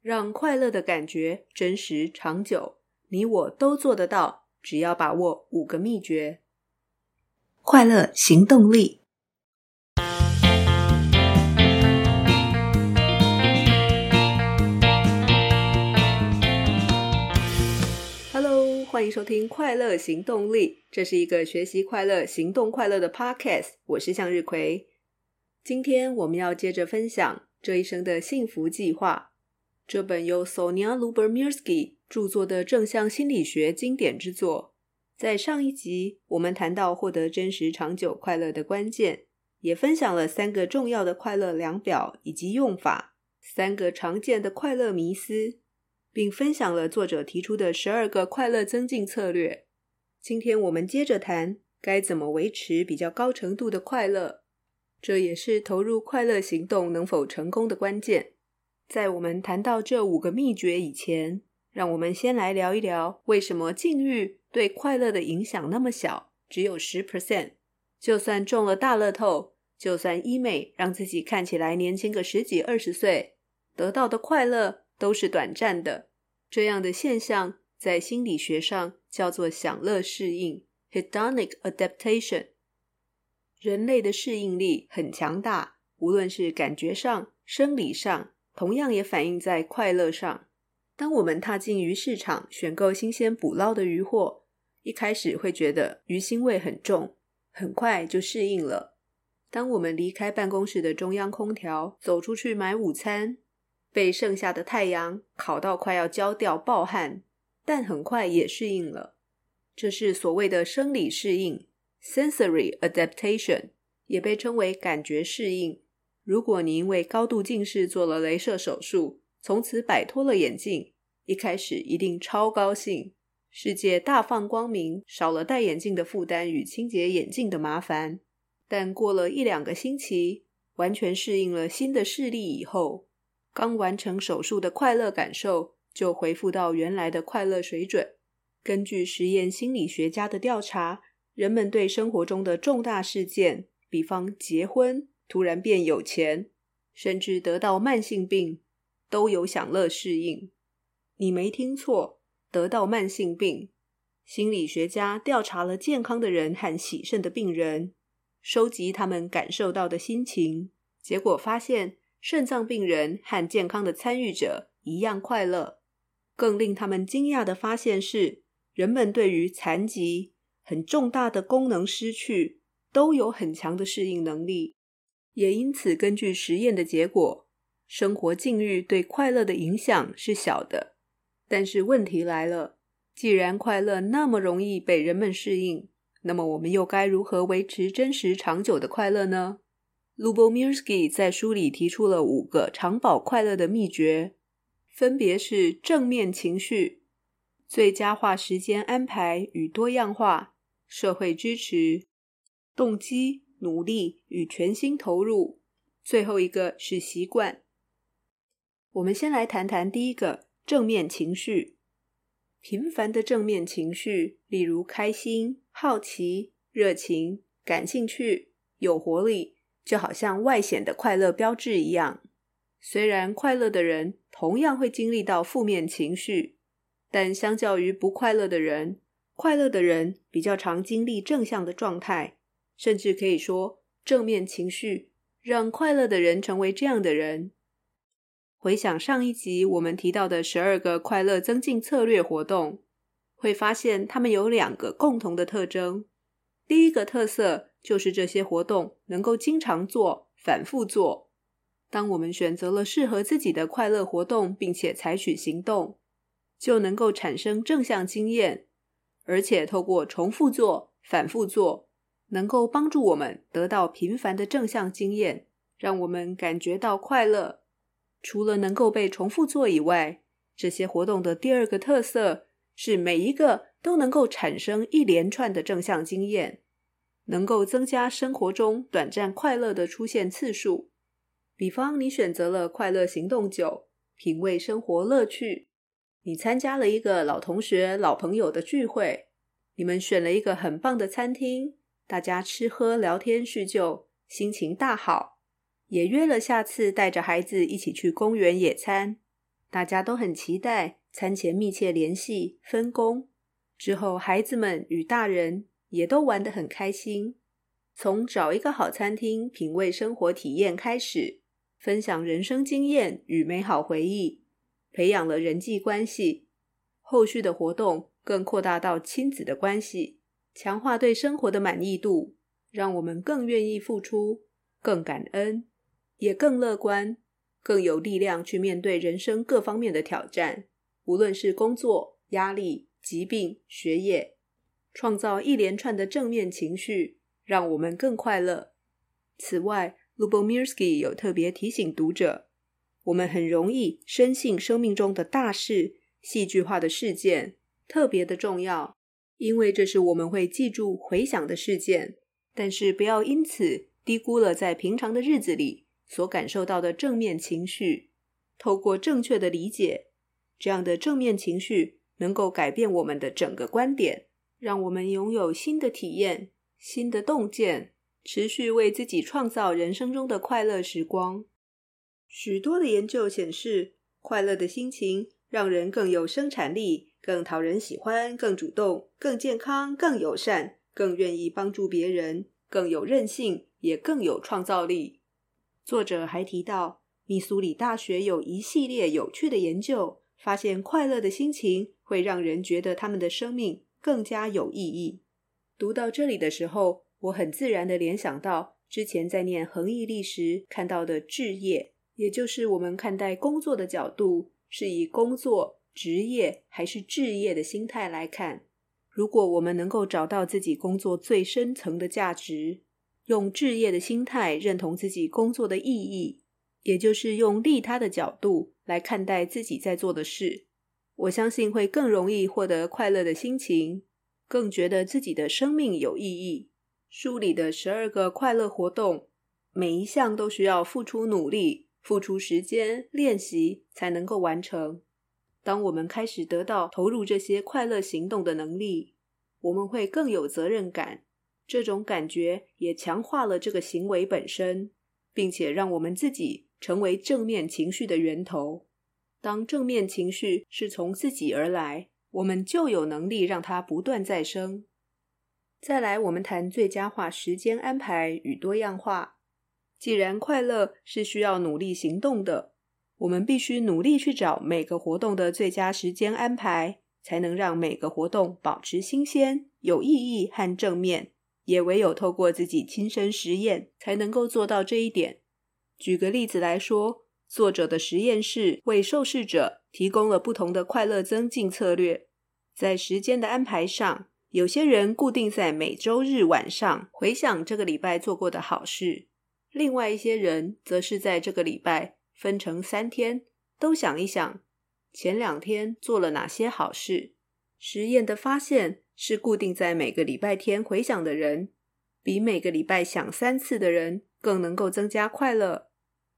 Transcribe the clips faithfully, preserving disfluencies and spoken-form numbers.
让快乐的感觉真实长久，你我都做得到，只要把握五个秘诀。快乐行动力。Hello， 欢迎收听快乐行动力，这是一个学习快乐、行动快乐的 Podcast， 我是向日葵。今天我们要接着分享这一生的幸福计划，这本由 Sonja Lyubomirsky 著作的正向心理学经典之作。在上一集我们谈到获得真实长久快乐的关键，也分享了三个重要的快乐量表以及用法，三个常见的快乐迷思，并分享了作者提出的十二个快乐增进策略。今天我们接着谈该怎么维持比较高程度的快乐，这也是投入快乐行动能否成功的关键。在我们谈到这五个秘诀以前，让我们先来聊一聊为什么境遇对快乐的影响那么小，只有 百分之十。 就算中了大乐透，就算医美让自己看起来年轻个十几二十岁，得到的快乐都是短暂的。这样的现象在心理学上叫做享乐适应 hedonic adaptation。人类的适应力很强大，无论是感觉上、生理上，同样也反映在快乐上。当我们踏进鱼市场选购新鲜捕捞的鱼货，一开始会觉得鱼腥味很重，很快就适应了。当我们离开办公室的中央空调，走出去买午餐，被盛夏的太阳烤到快要焦掉暴汗，但很快也适应了。这是所谓的生理适应Sensory Adaptation， 也被称为感觉适应。如果你因为高度近视做了雷射手术，从此摆脱了眼镜，一开始一定超高兴，世界大放光明，少了戴眼镜的负担与清洁眼镜的麻烦。但过了一两个星期，完全适应了新的视力以后，刚完成手术的快乐感受就恢复到原来的快乐水准。根据实验心理学家的调查，人们对生活中的重大事件，比方结婚、突然变有钱，甚至得到慢性病，都有享乐适应。你没听错，得到慢性病。心理学家调查了健康的人和洗肾的病人，收集他们感受到的心情，结果发现肾脏病人和健康的参与者一样快乐。更令他们惊讶的发现是，人们对于残疾、很重大的功能失去都有很强的适应能力。也因此，根据实验的结果，生活境遇对快乐的影响是小的。但是问题来了，既然快乐那么容易被人们适应，那么我们又该如何维持真实长久的快乐呢？ Lyubomirsky 在书里提出了五个长保快乐的秘诀，分别是正面情绪、最佳化时间安排与多样化、社会支持、动机、努力与全心投入，最后一个是习惯。我们先来谈谈第一个，正面情绪。频繁的正面情绪，例如开心、好奇、热情、感兴趣、有活力，就好像外显的快乐标志一样。虽然快乐的人同样会经历到负面情绪，但相较于不快乐的人，快乐的人比较常经历正向的状态，甚至可以说，正面情绪让快乐的人成为这样的人。回想上一集我们提到的十二个快乐增进策略活动，会发现他们有两个共同的特征。第一个特色就是这些活动能够经常做、反复做。当我们选择了适合自己的快乐活动，并且采取行动，就能够产生正向经验，而且透过重复做、反复做，能够帮助我们得到频繁的正向经验，让我们感觉到快乐。除了能够被重复做以外，这些活动的第二个特色是每一个都能够产生一连串的正向经验，能够增加生活中短暂快乐的出现次数。比方你选择了快乐行动九，品味生活乐趣，你参加了一个老同学、老朋友的聚会，你们选了一个很棒的餐厅，大家吃喝聊天叙旧，心情大好，也约了下次带着孩子一起去公园野餐。大家都很期待餐前密切联系、分工。之后孩子们与大人也都玩得很开心。从找一个好餐厅品味生活体验开始，分享人生经验与美好回忆，培养了人际关系。后续的活动更扩大到亲子的关系，强化对生活的满意度，让我们更愿意付出，更感恩，也更乐观，更有力量去面对人生各方面的挑战，无论是工作、压力、疾病、学业，创造一连串的正面情绪，让我们更快乐。此外， Lyubomirsky 有特别提醒读者，我们很容易深信生命中的大事、戏剧化的事件特别的重要，因为这是我们会记住回想的事件，但是不要因此低估了在平常的日子里所感受到的正面情绪。透过正确的理解，这样的正面情绪能够改变我们的整个观点，让我们拥有新的体验、新的洞见，持续为自己创造人生中的快乐时光。许多的研究显示，快乐的心情让人更有生产力，更讨人喜欢，更主动，更健康，更友善，更愿意帮助别人，更有韧性，也更有创造力。作者还提到，密苏里大学有一系列有趣的研究，发现快乐的心情会让人觉得他们的生命更加有意义。读到这里的时候，我很自然地联想到之前在念恒毅力时看到的志业，也就是我们看待工作的角度，是以工作、职业还是志业的心态来看。如果我们能够找到自己工作最深层的价值，用志业的心态认同自己工作的意义，也就是用利他的角度来看待自己在做的事，我相信会更容易获得快乐的心情，更觉得自己的生命有意义。书里的十二个快乐活动，每一项都需要付出努力、付出时间、练习才能够完成。当我们开始得到投入这些快乐行动的能力，我们会更有责任感，这种感觉也强化了这个行为本身，并且让我们自己成为正面情绪的源头。当正面情绪是从自己而来，我们就有能力让它不断再生。再来，我们谈最佳化时间安排与多样化。既然快乐是需要努力行动的，我们必须努力去找每个活动的最佳时间安排，才能让每个活动保持新鲜、有意义和正面，也唯有透过自己亲身实验才能够做到这一点。举个例子来说，作者的实验室为受试者提供了不同的快乐增进策略。在时间的安排上，有些人固定在每周日晚上回想这个礼拜做过的好事，另外一些人则是在这个礼拜分成三天，都想一想前两天做了哪些好事。实验的发现是，固定在每个礼拜天回想的人，比每个礼拜想三次的人更能够增加快乐。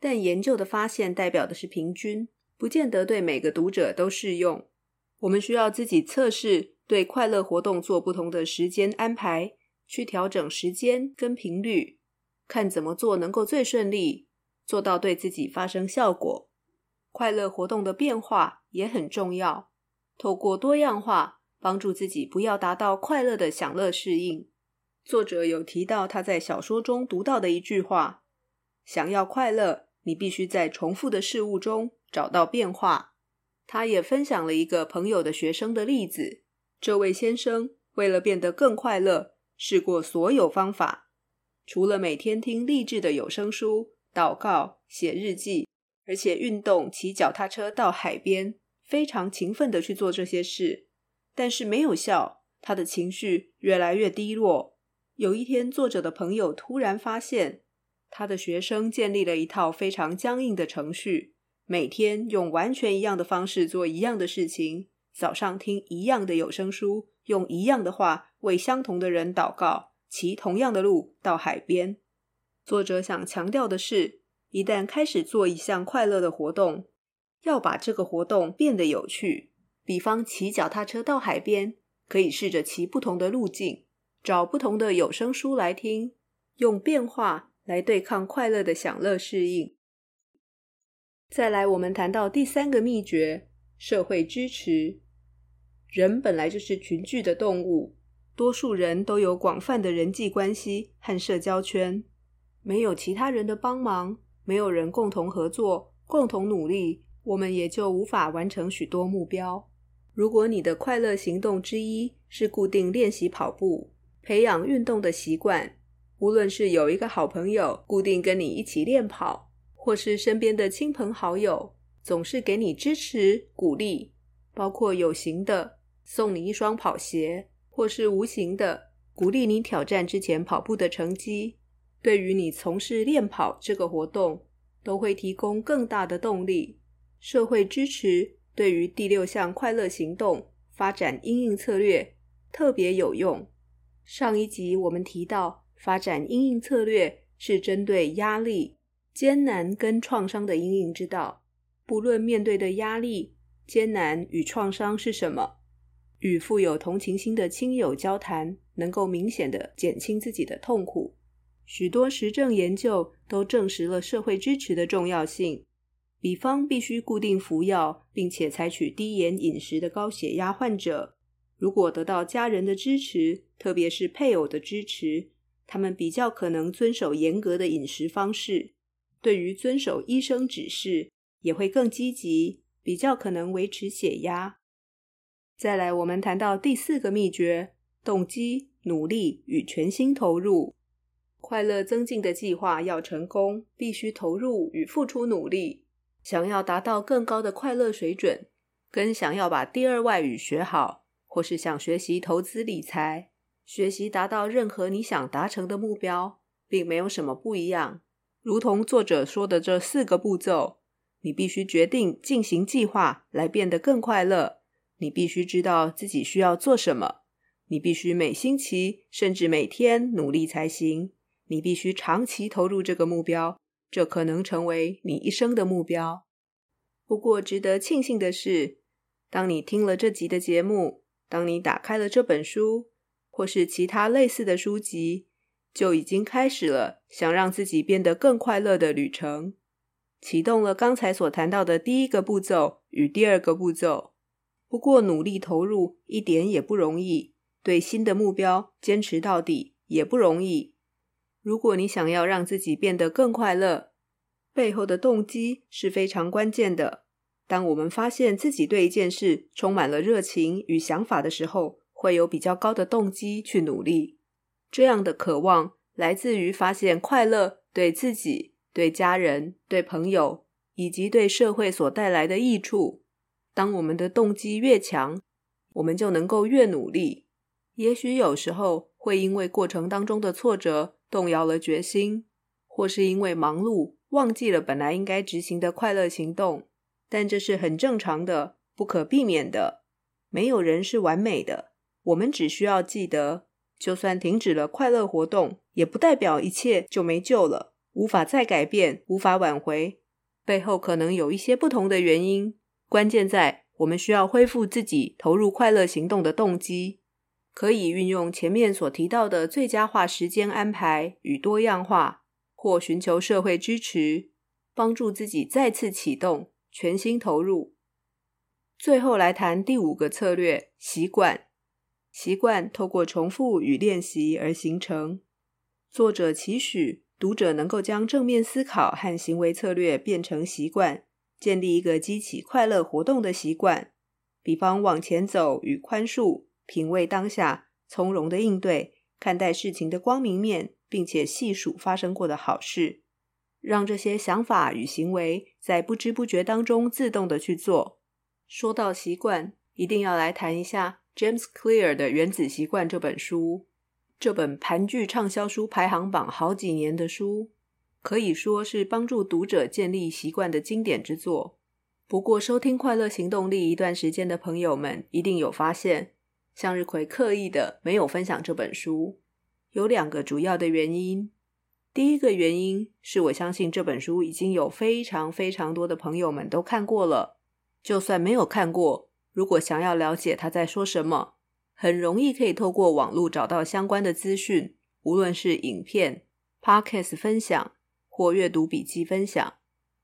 但研究的发现代表的是平均，不见得对每个读者都适用。我们需要自己测试，对快乐活动做不同的时间安排，去调整时间跟频率，看怎么做能够最顺利，做到对自己发生效果。快乐活动的变化也很重要，透过多样化帮助自己不要达到快乐的享乐适应。作者有提到他在小说中读到的一句话，想要快乐，你必须在重复的事物中找到变化。他也分享了一个朋友的学生的例子，这位先生为了变得更快乐，试过所有方法，除了每天听励志的有声书、祷告、写日记，而且运动、骑脚踏车到海边，非常勤奋地去做这些事，但是没有效，他的情绪越来越低落。有一天，作者的朋友突然发现，他的学生建立了一套非常僵硬的程序，每天用完全一样的方式做一样的事情，早上听一样的有声书，用一样的话为相同的人祷告，骑同样的路到海边。作者想强调的是，一旦开始做一项快乐的活动，要把这个活动变得有趣。比方骑脚踏车到海边，可以试着骑不同的路径，找不同的有声书来听，用变化来对抗快乐的享乐适应。再来，我们谈到第三个秘诀，社会支持。人本来就是群居的动物，多数人都有广泛的人际关系和社交圈，没有其他人的帮忙，没有人共同合作、共同努力，我们也就无法完成许多目标。如果你的快乐行动之一是固定练习跑步，培养运动的习惯，无论是有一个好朋友固定跟你一起练跑，或是身边的亲朋好友总是给你支持、鼓励，包括有形的送你一双跑鞋，或是无形的鼓励你挑战之前跑步的成绩，对于你从事练跑这个活动都会提供更大的动力。社会支持对于第六项快乐行动发展因应策略特别有用。上一集我们提到，发展因应策略是针对压力、艰难跟创伤的因应之道。不论面对的压力、艰难与创伤是什么，与富有同情心的亲友交谈，能够明显地减轻自己的痛苦。许多实证研究都证实了社会支持的重要性。比方必须固定服药并且采取低盐饮食的高血压患者，如果得到家人的支持，特别是配偶的支持，他们比较可能遵守严格的饮食方式，对于遵守医生指示也会更积极，比较可能维持血压。再来，我们谈到第四个秘诀，动机、努力与全心投入。快乐增进的计划要成功，必须投入与付出努力。想要达到更高的快乐水准，跟想要把第二外语学好，或是想学习投资理财，学习达到任何你想达成的目标，并没有什么不一样。如同作者说的这四个步骤，你必须决定进行计划来变得更快乐，你必须知道自己需要做什么，你必须每星期甚至每天努力才行，你必须长期投入这个目标，这可能成为你一生的目标。不过值得庆幸的是，当你听了这集的节目，当你打开了这本书或是其他类似的书籍，就已经开始了想让自己变得更快乐的旅程，启动了刚才所谈到的第一个步骤与第二个步骤。不过努力投入一点也不容易，对新的目标坚持到底也不容易。如果你想要让自己变得更快乐，背后的动机是非常关键的。当我们发现自己对一件事充满了热情与想法的时候，会有比较高的动机去努力。这样的渴望来自于发现快乐对自己、对家人、对朋友以及对社会所带来的益处。当我们的动机越强，我们就能够越努力。也许有时候会因为过程当中的挫折动摇了决心，或是因为忙碌忘记了本来应该执行的快乐行动，但这是很正常的，不可避免的。没有人是完美的，我们只需要记得，就算停止了快乐活动，也不代表一切就没救了，无法再改变，无法挽回，背后可能有一些不同的原因。关键在我们需要恢复自己投入快乐行动的动机。可以运用前面所提到的最佳化时间安排与多样化，或寻求社会支持，帮助自己再次启动，全心投入。最后来谈第五个策略，习惯。习惯透过重复与练习而形成。作者期许读者能够将正面思考和行为策略变成习惯，建立一个激起快乐活动的习惯，比方往前走与宽恕，品味当下，从容的应对，看待事情的光明面，并且细数发生过的好事，让这些想法与行为在不知不觉当中自动的去做。说到习惯，一定要来谈一下 James Clear 的《原子习惯》这本书。这本盘踞畅销书排行榜好几年的书，可以说是帮助读者建立习惯的经典之作。不过收听快乐行动力一段时间的朋友们一定有发现，向日葵刻意的没有分享这本书，有两个主要的原因。第一个原因是，我相信这本书已经有非常非常多的朋友们都看过了，就算没有看过，如果想要了解他在说什么，很容易可以透过网络找到相关的资讯，无论是影片、Podcast 分享或阅读笔记分享。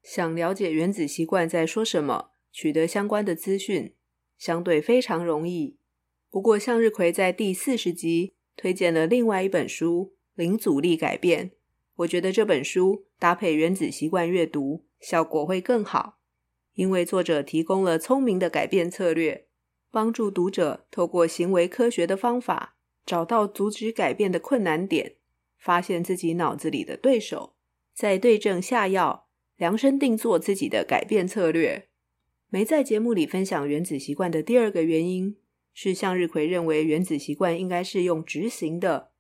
想了解原子习惯在说什么，取得相关的资讯，相对非常容易。不过向日葵在第四十集推荐了另外一本书《零阻力改变》，我觉得这本书搭配原子习惯阅读效果会更好，因为作者提供了聪明的改变策略，帮助读者透过行为科学的方法找到阻止改变的困难点，发现自己脑子里的对手，再对症下药，量身定做自己的改变策略。没在节目里分享原子习惯的第二个原因是，向日葵认为原子习惯应该是用执行的，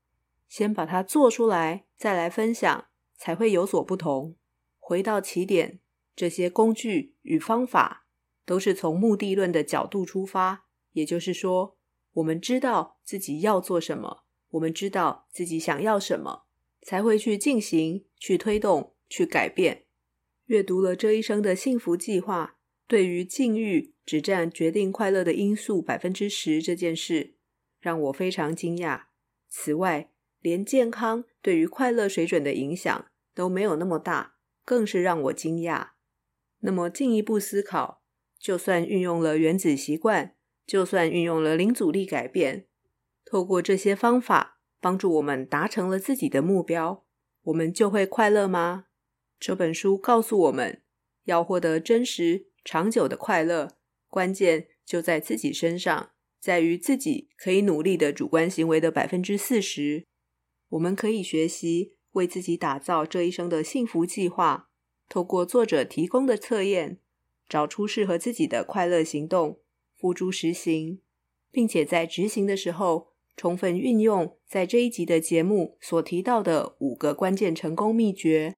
先把它做出来再来分享，才会有所不同。回到起点，这些工具与方法都是从目的论的角度出发，也就是说，我们知道自己要做什么，我们知道自己想要什么，才会去进行、去推动、去改变。阅读了这一生的幸福计划，对于境遇只占决定快乐的因素 百分之十 这件事，让我非常惊讶。此外，连健康对于快乐水准的影响都没有那么大，更是让我惊讶。那么进一步思考，就算运用了原子习惯，就算运用了零阻力改变，透过这些方法帮助我们达成了自己的目标，我们就会快乐吗？这本书告诉我们，要获得真实长久的快乐，关键就在自己身上，在于自己可以努力的主观行为的 百分之四十。 我们可以学习为自己打造这一生的幸福计划，透过作者提供的测验找出适合自己的快乐行动，付诸实行，并且在执行的时候充分运用在这一集的节目所提到的五个关键成功秘诀。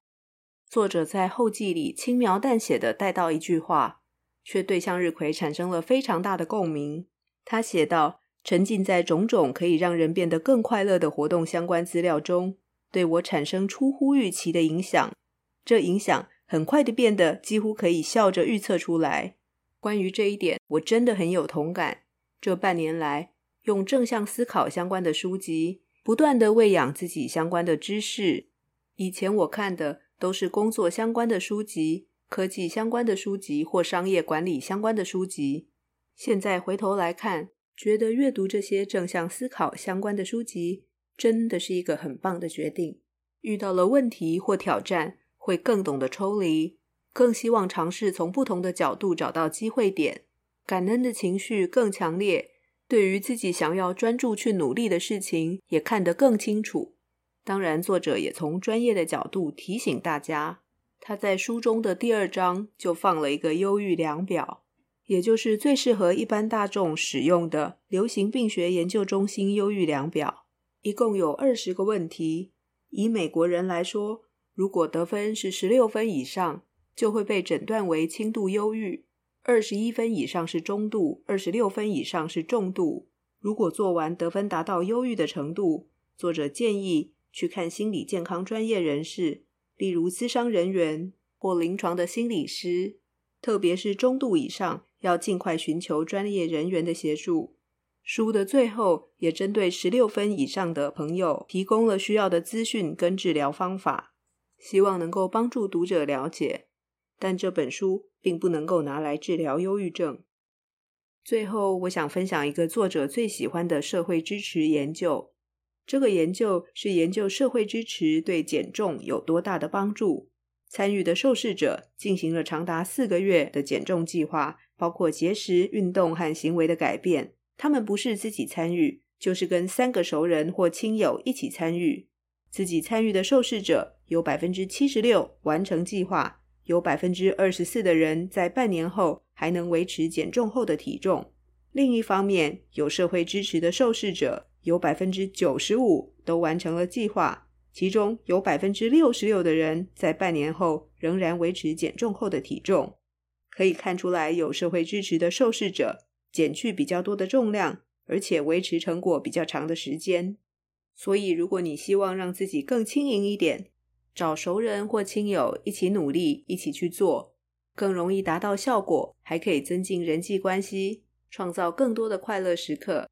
作者在后记里轻描淡写的带到一句话，却对向日葵产生了非常大的共鸣。他写道，沉浸在种种可以让人变得更快乐的活动相关资料中，对我产生出乎预期的影响，这影响很快的变得几乎可以笑着预测出来。关于这一点，我真的很有同感。这半年来，用正向思考相关的书籍，不断的喂养自己相关的知识。以前我看的都是工作相关的书籍、科技相关的书籍或商业管理相关的书籍。现在回头来看，觉得阅读这些正向思考相关的书籍，真的是一个很棒的决定。遇到了问题或挑战，会更懂得抽离，更希望尝试从不同的角度找到机会点，感恩的情绪更强烈，对于自己想要专注去努力的事情也看得更清楚。当然，作者也从专业的角度提醒大家，他在书中的第二章就放了一个忧郁量表，也就是最适合一般大众使用的流行病学研究中心忧郁量表，一共有二十个问题。以美国人来说，如果得分是十六分以上，就会被诊断为轻度忧郁，二十一分以上是中度，二十六分以上是重度。如果做完得分达到忧郁的程度，作者建议去看心理健康专业人士，例如咨商人员或临床的心理师，特别是中度以上，要尽快寻求专业人员的协助。书的最后也针对十六分以上的朋友提供了需要的资讯跟治疗方法，希望能够帮助读者了解，但这本书并不能够拿来治疗忧郁症。最后，我想分享一个作者最喜欢的社会支持研究。这个研究是研究社会支持对减重有多大的帮助。参与的受试者进行了长达四个月的减重计划，包括节食、运动和行为的改变。他们不是自己参与，就是跟三个熟人或亲友一起参与。自己参与的受试者有 百分之七十六 完成计划，有 百分之二十四 的人在半年后还能维持减重后的体重。另一方面，有社会支持的受试者有 百分之九十五 都完成了计划，其中有 百分之六十六 的人在半年后仍然维持减重后的体重。可以看出来，有社会支持的受试者减去比较多的重量，而且维持成果比较长的时间。所以如果你希望让自己更轻盈一点，找熟人或亲友一起努力，一起去做，更容易达到效果，还可以增进人际关系，创造更多的快乐时刻。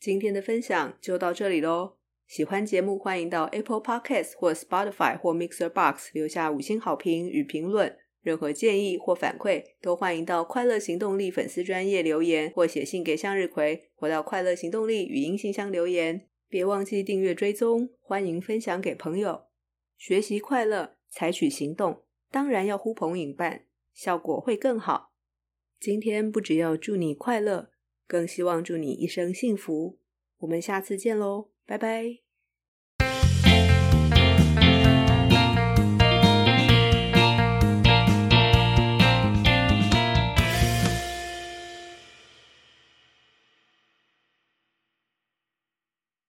今天的分享就到这里咯，喜欢节目欢迎到 Apple Podcast 或 Spotify 或 MixerBox 留下五星好评与评论，任何建议或反馈都欢迎到快乐行动力粉丝专页留言，或写信给向日葵，或到快乐行动力语音信箱留言。别忘记订阅追踪，欢迎分享给朋友。学习快乐，采取行动，当然要呼朋引伴，效果会更好。今天不只要祝你快乐，更希望祝你一生幸福。我们下次见咯，拜拜。